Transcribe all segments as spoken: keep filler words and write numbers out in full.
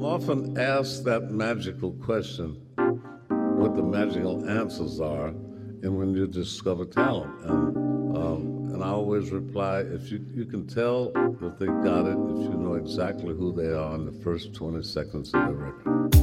I'm often asked that magical question, what the magical answers are, and when you discover talent. And, um, and I always reply, if you, you can tell that they got it if you know exactly who they are in the first twenty seconds of the record.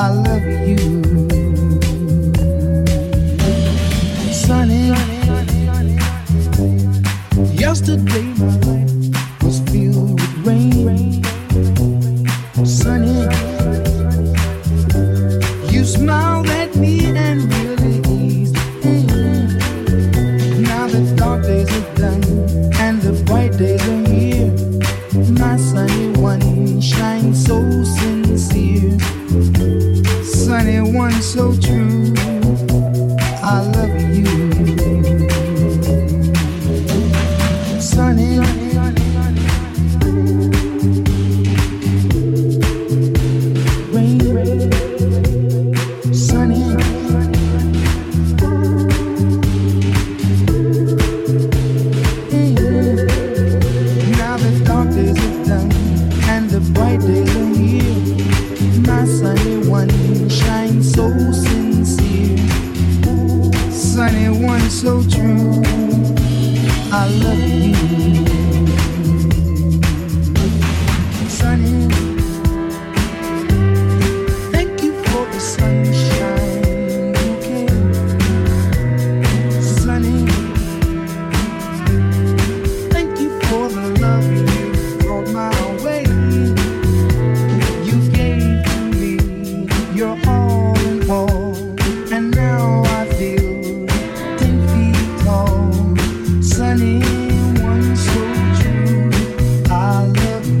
I love you. so true. I love you, sunny. Thank you for the sunshine you gave, sunny. Thank you for the love you brought my way. You gave me your all in all, and now I feel. Anyone so true, I love you.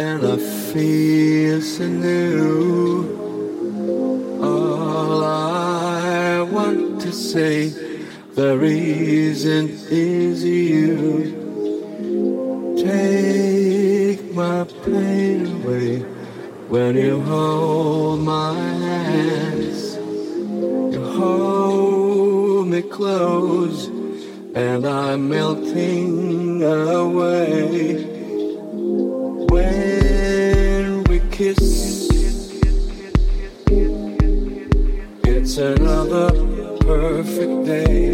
and I feel so new. All I want to say, the reason is you. Take my pain away when you hold my hands. You hold me close and I'm melting away. When we kiss, it's another perfect day.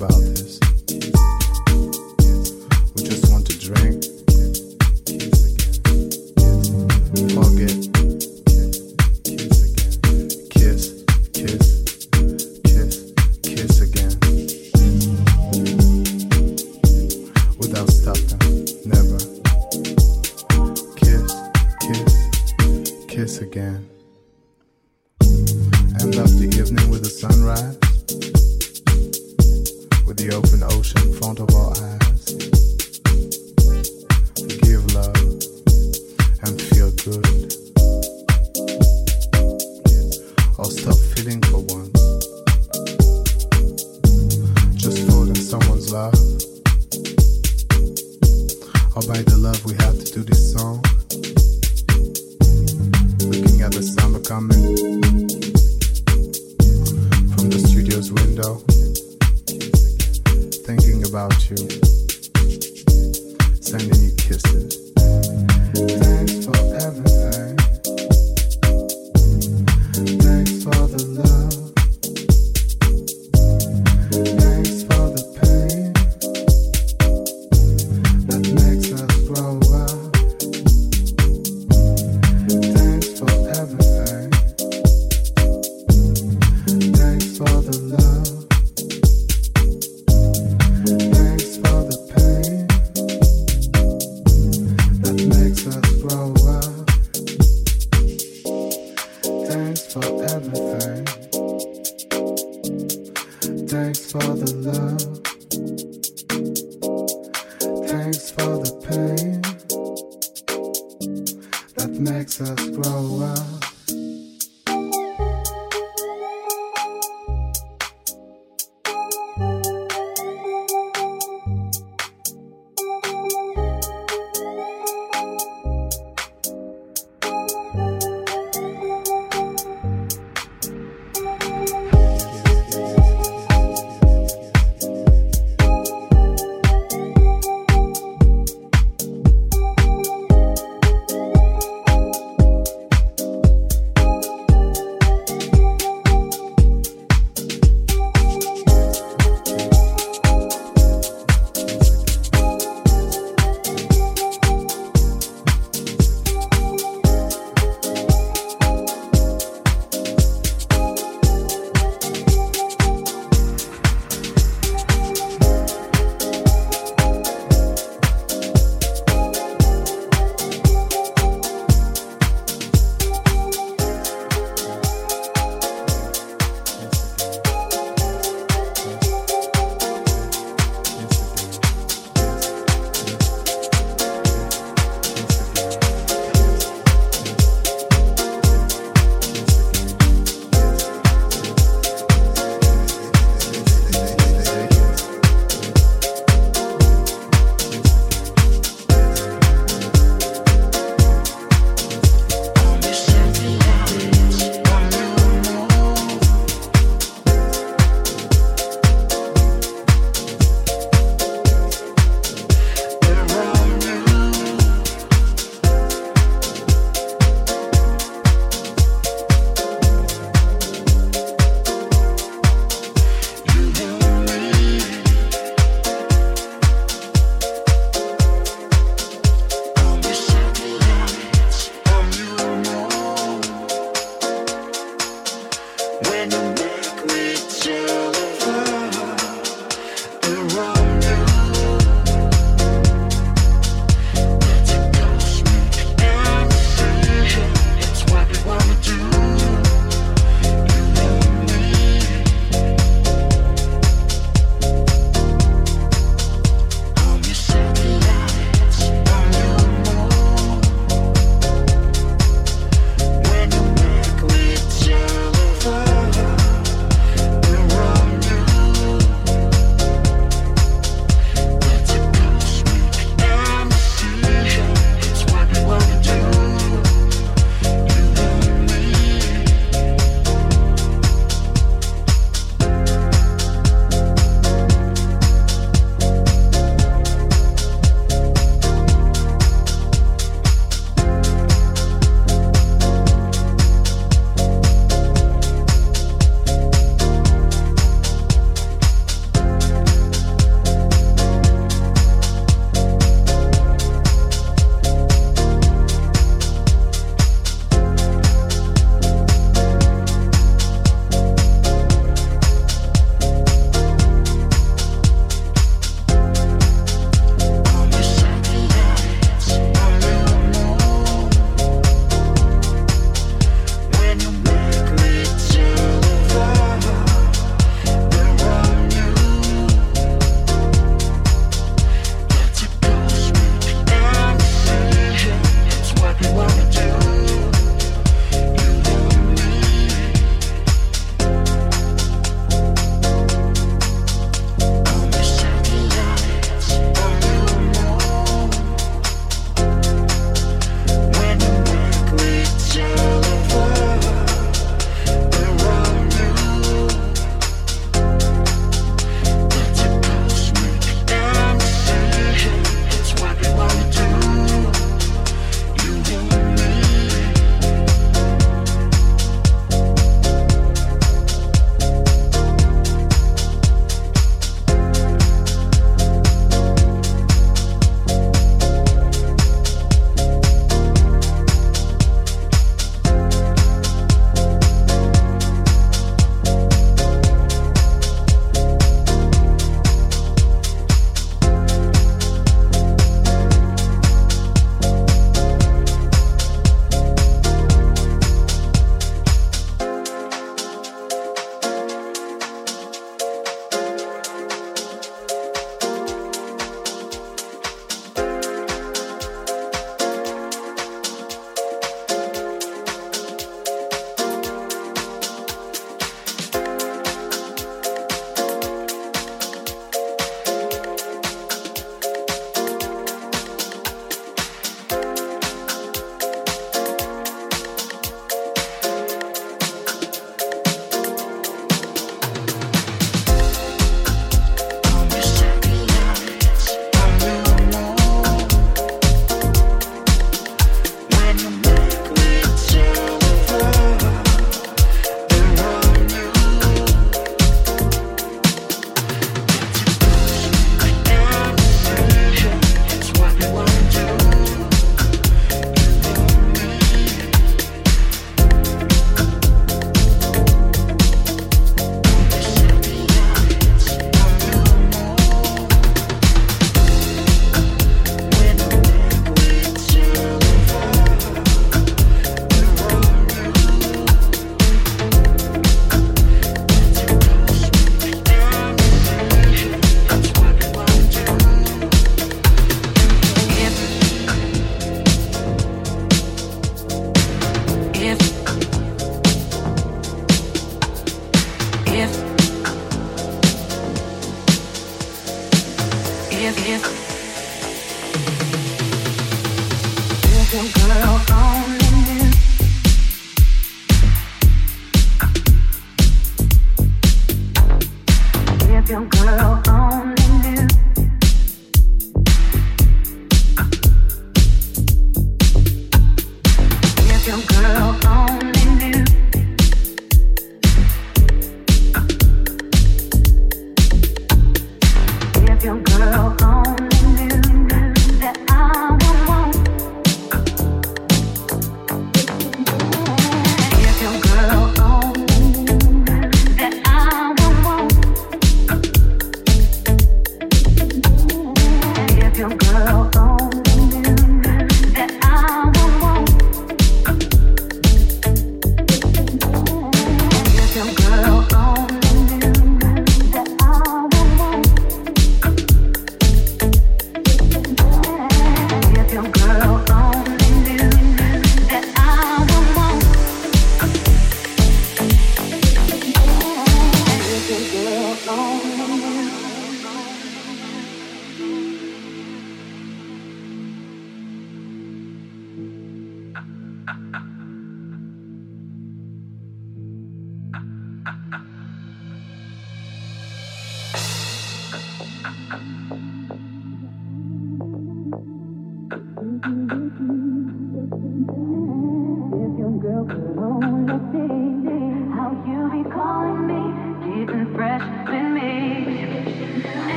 About this. We just want to drink began, and thus the evening with the sunrise, with the open ocean in front of our eyes. Forgive love and feel good, or stop feeling for once. Just holding someone's love, or by the love we have to do this song. Looking at the summer coming from the studio's window, thinking about you, sending you kisses. Thanks for everything. Thanks for the love. Thanks for the pain that makes us grow up. Thanks for everything. Thanks for the love. Thanks for the pain that makes us grow up. Thanks for everything. Thanks for the love. Thanks for the pain that makes us grow up.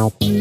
Thank you.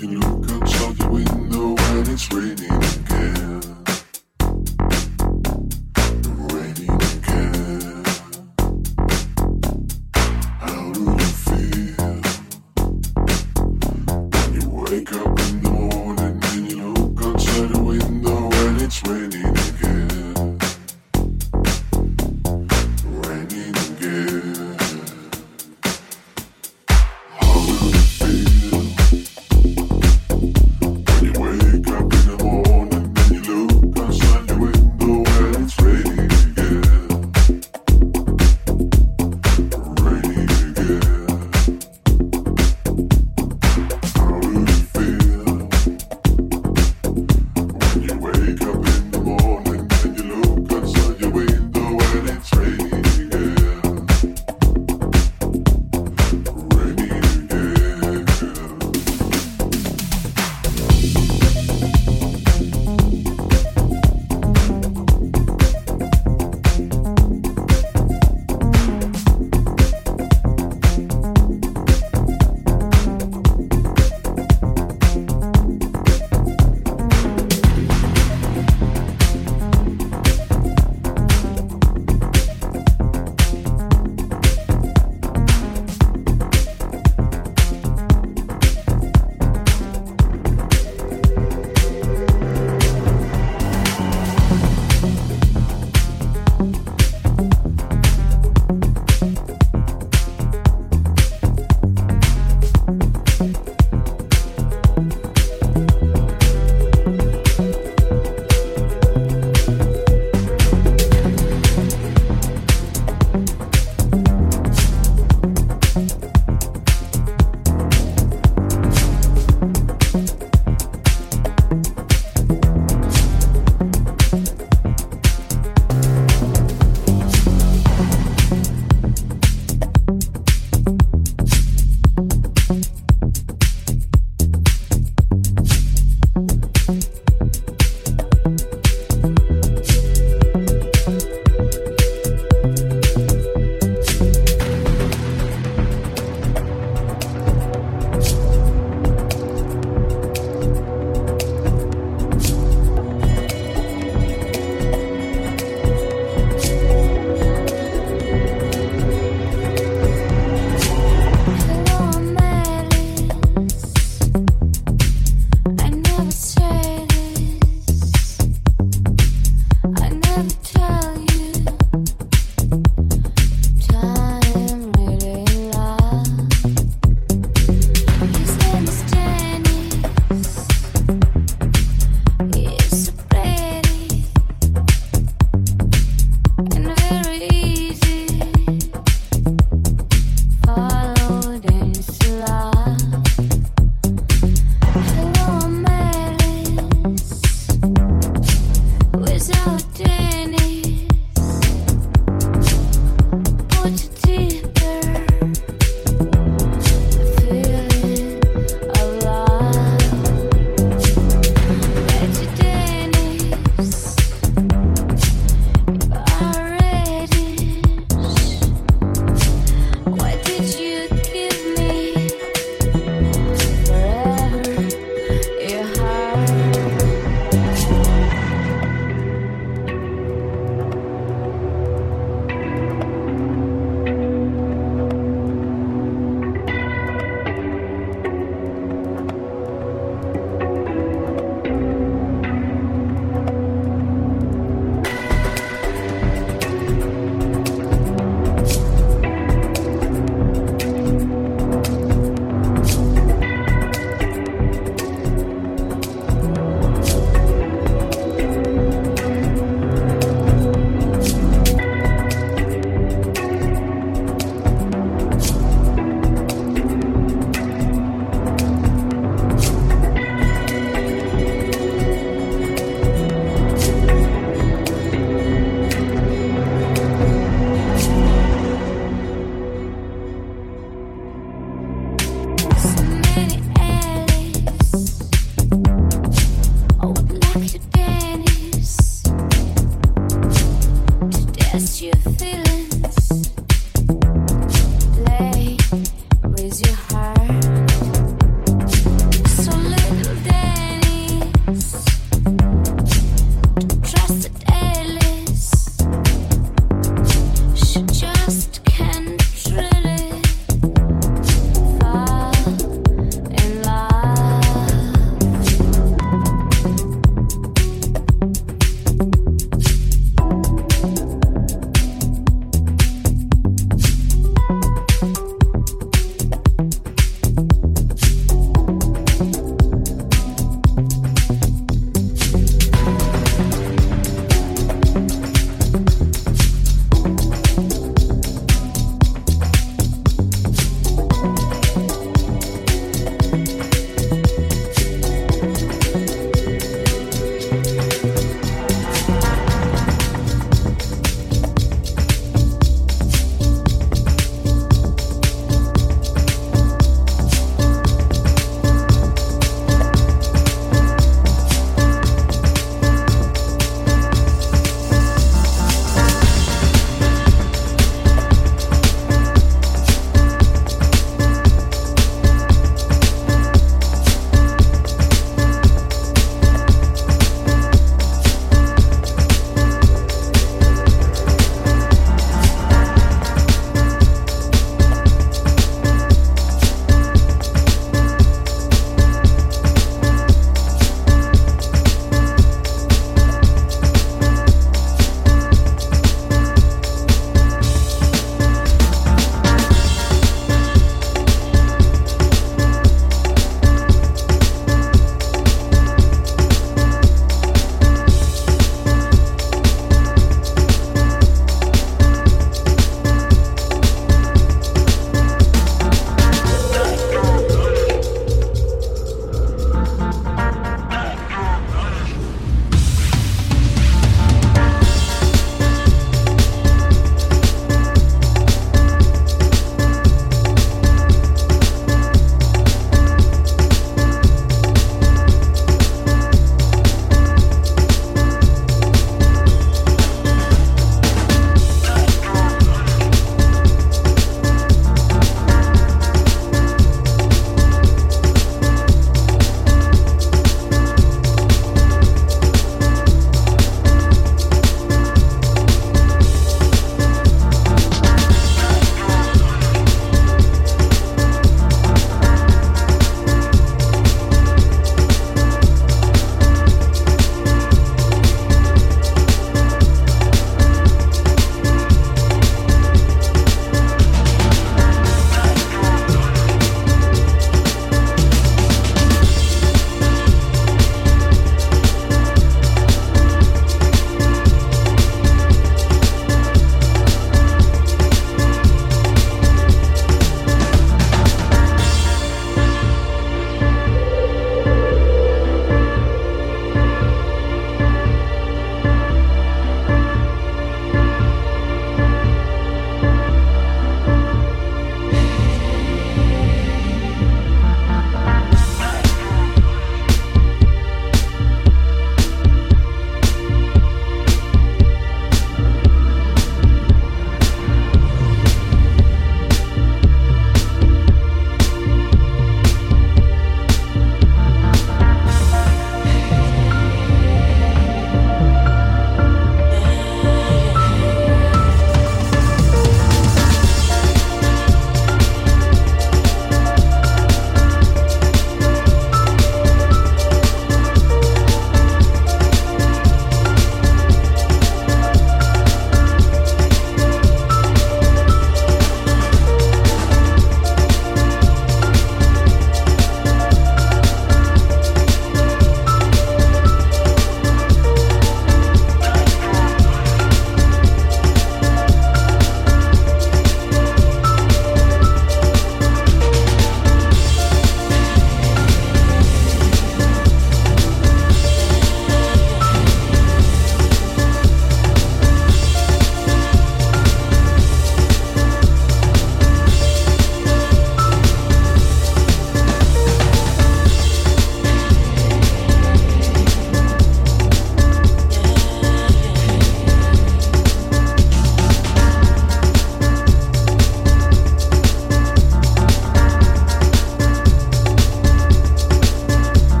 to look outside the window when it's raining again. Wake up in the morning and you look outside the window and it's raining again.